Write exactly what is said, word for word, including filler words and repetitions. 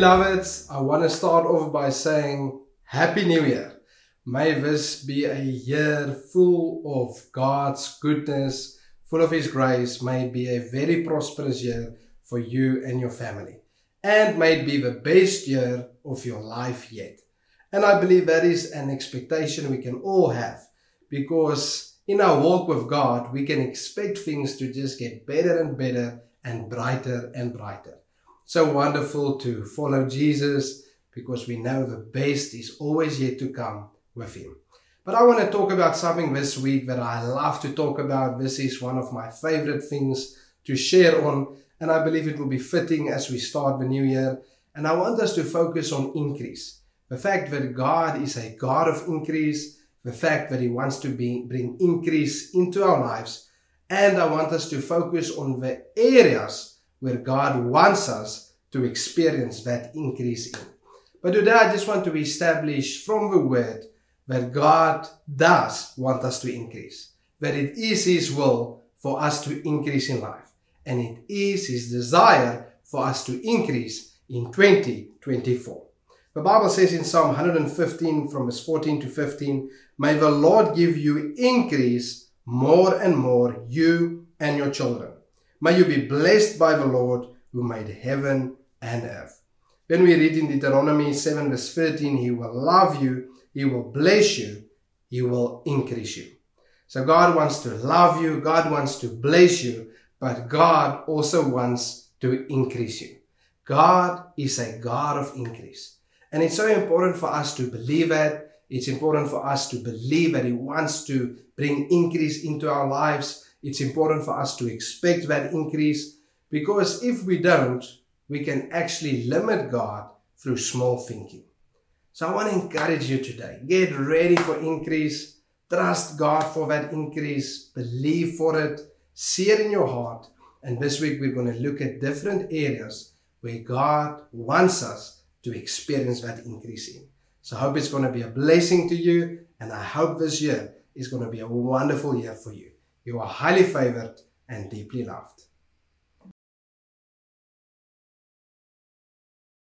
beloveds, I want to start off by saying Happy New Year. May this be a year full of God's goodness, full of His grace. May it be a very prosperous year for you and your family. And may it be the best year of your life yet. And I believe that is an expectation we can all have, because in our walk with God, we can expect things to just get better and better and brighter and brighter. So wonderful to follow Jesus, because we know the best is always yet to come with Him. But I want to talk about something this week that I love to talk about. This is one of my favorite things to share on, and I believe it will be fitting as we start the new year. And I want us to focus on increase. The fact that God is a God of increase, the fact that He wants to be, bring increase into our lives. And I want us to focus on the areas where God wants us to experience that increase in. But today I just want to establish from the Word that God does want us to increase. That it is His will for us to increase in life. And it is His desire for us to increase in twenty twenty-four. The Bible says in Psalm one fifteen from verse fourteen to fifteen, "May the Lord give you increase more and more, you and your children. May you be blessed by the Lord who made heaven and earth." Then we read in Deuteronomy seven verse thirteen, "He will love you, He will bless you, He will increase you." So God wants to love you, God wants to bless you, but God also wants to increase you. God is a God of increase. And it's so important for us to believe that. It's important for us to believe that He wants to bring increase into our lives. It's important for us to expect that increase, because if we don't, we can actually limit God through small thinking. So I want to encourage you today. Get ready for increase. Trust God for that increase. Believe for it. See it in your heart. And this week we're going to look at different areas where God wants us to experience that increase in. So I hope it's going to be a blessing to you, and I hope this year is going to be a wonderful year for you. You are highly favored and deeply loved.